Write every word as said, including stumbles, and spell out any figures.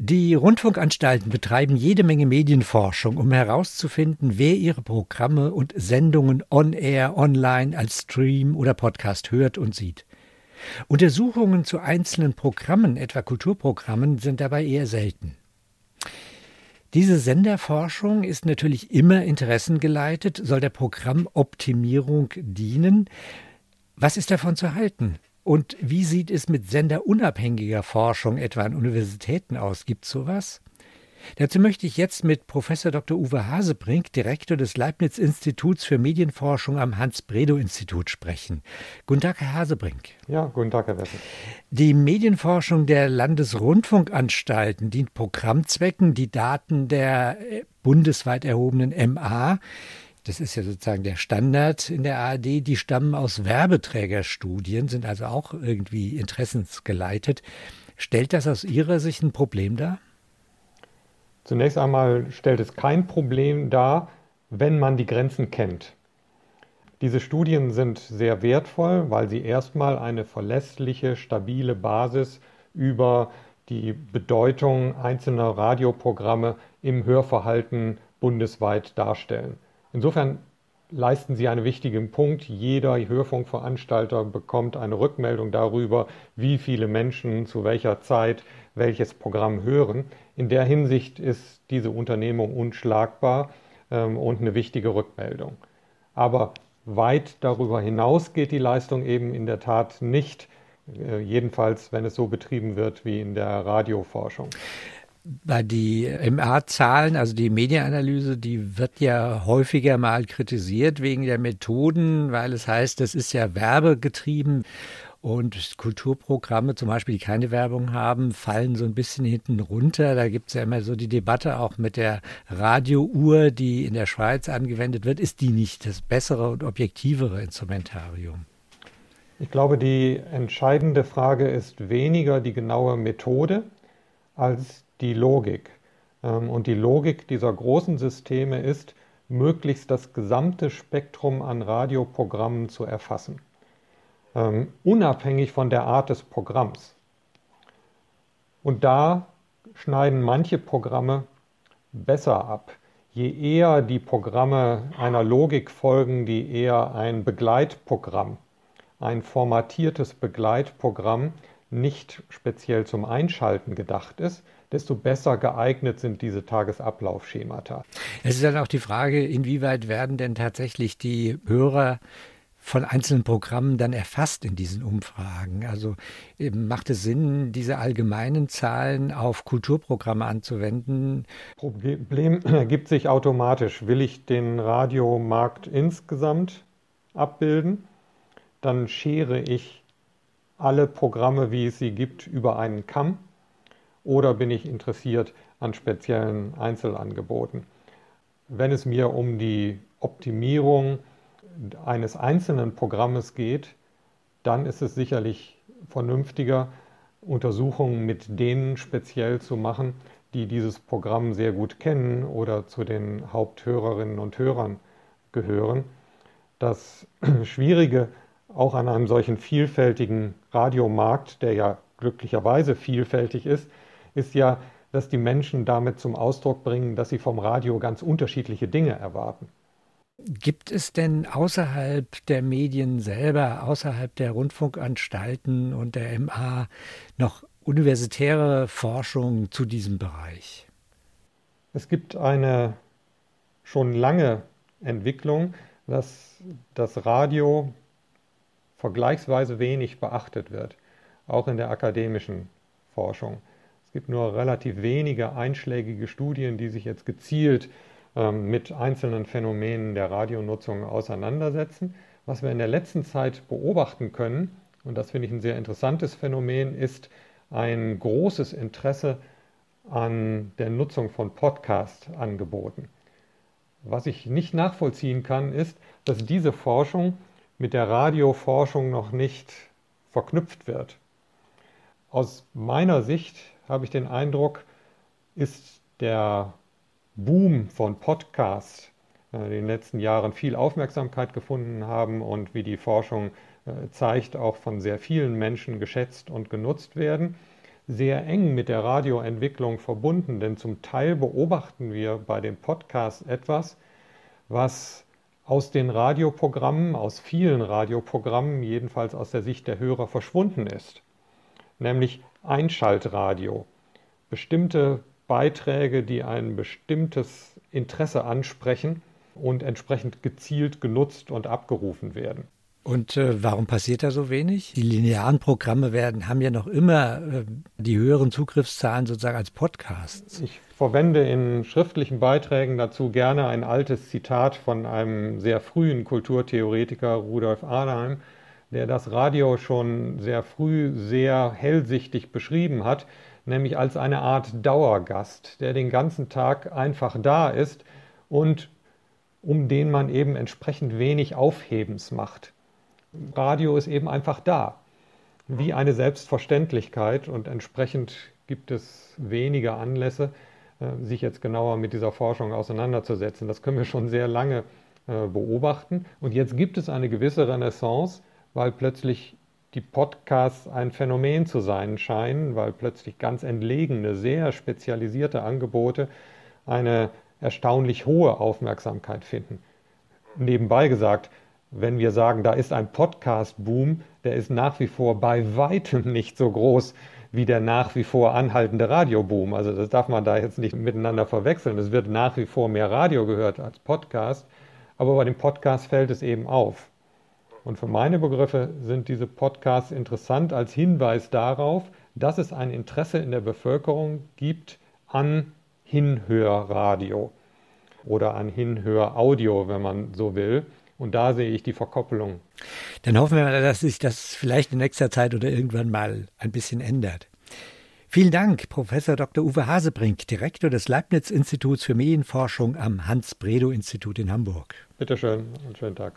Die Rundfunkanstalten betreiben jede Menge Medienforschung, um herauszufinden, wer ihre Programme und Sendungen on-air, online, als Stream oder Podcast hört und sieht. Untersuchungen zu einzelnen Programmen, etwa Kulturprogrammen, sind dabei eher selten. Diese Senderforschung ist natürlich immer interessengeleitet, soll der Programmoptimierung dienen. Was ist davon zu halten? Und wie sieht es mit senderunabhängiger Forschung etwa an Universitäten aus? Gibt es sowas? Dazu möchte ich jetzt mit Professor Doktor Uwe Hasebrink, Direktor des Leibniz-Instituts für Medienforschung am Hans-Bredow-Institut, sprechen. Guten Tag, Herr Hasebrink. Ja, guten Tag, Herr Wessel. Die Medienforschung der Landesrundfunkanstalten dient Programmzwecken, die Daten der bundesweit erhobenen M A, das ist ja sozusagen der Standard in der A R D, die stammen aus Werbeträgerstudien, sind also auch irgendwie interessensgeleitet. Stellt das aus Ihrer Sicht ein Problem dar? Zunächst einmal stellt es kein Problem dar, wenn man die Grenzen kennt. Diese Studien sind sehr wertvoll, weil sie erstmal eine verlässliche, stabile Basis über die Bedeutung einzelner Radioprogramme im Hörverhalten bundesweit darstellen. Insofern leisten sie einen wichtigen Punkt. Jeder Hörfunkveranstalter bekommt eine Rückmeldung darüber, wie viele Menschen zu welcher Zeit welches Programm hören. In der Hinsicht ist diese Unternehmung unschlagbar ähm, und eine wichtige Rückmeldung. Aber weit darüber hinaus geht die Leistung eben in der Tat nicht, äh, jedenfalls wenn es so betrieben wird wie in der Radioforschung. Bei die M A-Zahlen, also die Medienanalyse, die wird ja häufiger mal kritisiert wegen der Methoden, weil es heißt, das ist ja werbegetrieben. Und Kulturprogramme zum Beispiel, die keine Werbung haben, fallen so ein bisschen hinten runter. Da gibt es ja immer so die Debatte auch mit der Radiouhr, die in der Schweiz angewendet wird. Ist die nicht das bessere und objektivere Instrumentarium? Ich glaube, die entscheidende Frage ist weniger die genaue Methode als die Logik. Und die Logik dieser großen Systeme ist, möglichst das gesamte Spektrum an Radioprogrammen zu erfassen. Um, unabhängig von der Art des Programms. Und da schneiden manche Programme besser ab. Je eher die Programme einer Logik folgen, die eher ein Begleitprogramm, ein formatiertes Begleitprogramm, nicht speziell zum Einschalten gedacht ist, desto besser geeignet sind diese Tagesablaufschemata. Es ist dann auch die Frage, inwieweit werden denn tatsächlich die Hörer von einzelnen Programmen dann erfasst in diesen Umfragen. Also macht es Sinn, diese allgemeinen Zahlen auf Kulturprogramme anzuwenden? Problem ergibt sich automatisch. Will ich den Radiomarkt insgesamt abbilden, dann schere ich alle Programme, wie es sie gibt, über einen Kamm. Oder bin ich interessiert an speziellen Einzelangeboten? Wenn es mir um die Optimierung eines einzelnen Programmes geht, dann ist es sicherlich vernünftiger, Untersuchungen mit denen speziell zu machen, die dieses Programm sehr gut kennen oder zu den Haupthörerinnen und Hörern gehören. Das Schwierige auch an einem solchen vielfältigen Radiomarkt, der ja glücklicherweise vielfältig ist, ist ja, dass die Menschen damit zum Ausdruck bringen, dass sie vom Radio ganz unterschiedliche Dinge erwarten. Gibt es denn außerhalb der Medien selber, außerhalb der Rundfunkanstalten und der M A noch universitäre Forschung zu diesem Bereich? Es gibt eine schon lange Entwicklung, dass das Radio vergleichsweise wenig beachtet wird, auch in der akademischen Forschung. Es gibt nur relativ wenige einschlägige Studien, die sich jetzt gezielt mit einzelnen Phänomenen der Radionutzung auseinandersetzen. Was wir in der letzten Zeit beobachten können, und das finde ich ein sehr interessantes Phänomen, ist ein großes Interesse an der Nutzung von Podcast-Angeboten. Was ich nicht nachvollziehen kann, ist, dass diese Forschung mit der Radioforschung noch nicht verknüpft wird. Aus meiner Sicht habe ich den Eindruck, ist der Boom von Podcasts in den letzten Jahren viel Aufmerksamkeit gefunden haben und wie die Forschung zeigt, auch von sehr vielen Menschen geschätzt und genutzt werden, sehr eng mit der Radioentwicklung verbunden, denn zum Teil beobachten wir bei dem Podcast etwas, was aus den Radioprogrammen, aus vielen Radioprogrammen, jedenfalls aus der Sicht der Hörer, verschwunden ist, nämlich Einschaltradio. Bestimmte Beiträge, die ein bestimmtes Interesse ansprechen und entsprechend gezielt genutzt und abgerufen werden. Und äh, warum passiert da so wenig? Die linearen Programme werden, haben ja noch immer äh, die höheren Zugriffszahlen sozusagen als Podcasts. Ich verwende in schriftlichen Beiträgen dazu gerne ein altes Zitat von einem sehr frühen Kulturtheoretiker, Rudolf Arnheim, der das Radio schon sehr früh sehr hellsichtig beschrieben hat, nämlich als eine Art Dauergast, der den ganzen Tag einfach da ist und um den man eben entsprechend wenig Aufhebens macht. Radio ist eben einfach da, wie eine Selbstverständlichkeit, und entsprechend gibt es wenige Anlässe, sich jetzt genauer mit dieser Forschung auseinanderzusetzen. Das können wir schon sehr lange beobachten, und jetzt gibt es eine gewisse Renaissance, weil plötzlich die Podcasts ein Phänomen zu sein scheinen, weil plötzlich ganz entlegene, sehr spezialisierte Angebote eine erstaunlich hohe Aufmerksamkeit finden. Nebenbei gesagt, wenn wir sagen, da ist ein Podcast-Boom, der ist nach wie vor bei weitem nicht so groß wie der nach wie vor anhaltende Radioboom. Also das darf man da jetzt nicht miteinander verwechseln. Es wird nach wie vor mehr Radio gehört als Podcast, aber bei dem Podcast fällt es eben auf. Und für meine Begriffe sind diese Podcasts interessant als Hinweis darauf, dass es ein Interesse in der Bevölkerung gibt an Hinhörradio oder an Hinhöraudio, wenn man so will. Und da sehe ich die Verkoppelung. Dann hoffen wir, dass sich das vielleicht in nächster Zeit oder irgendwann mal ein bisschen ändert. Vielen Dank, Professor Doktor Uwe Hasebrink, Direktor des Leibniz-Instituts für Medienforschung am Hans-Bredow-Institut in Hamburg. Bitteschön, einen schönen Tag.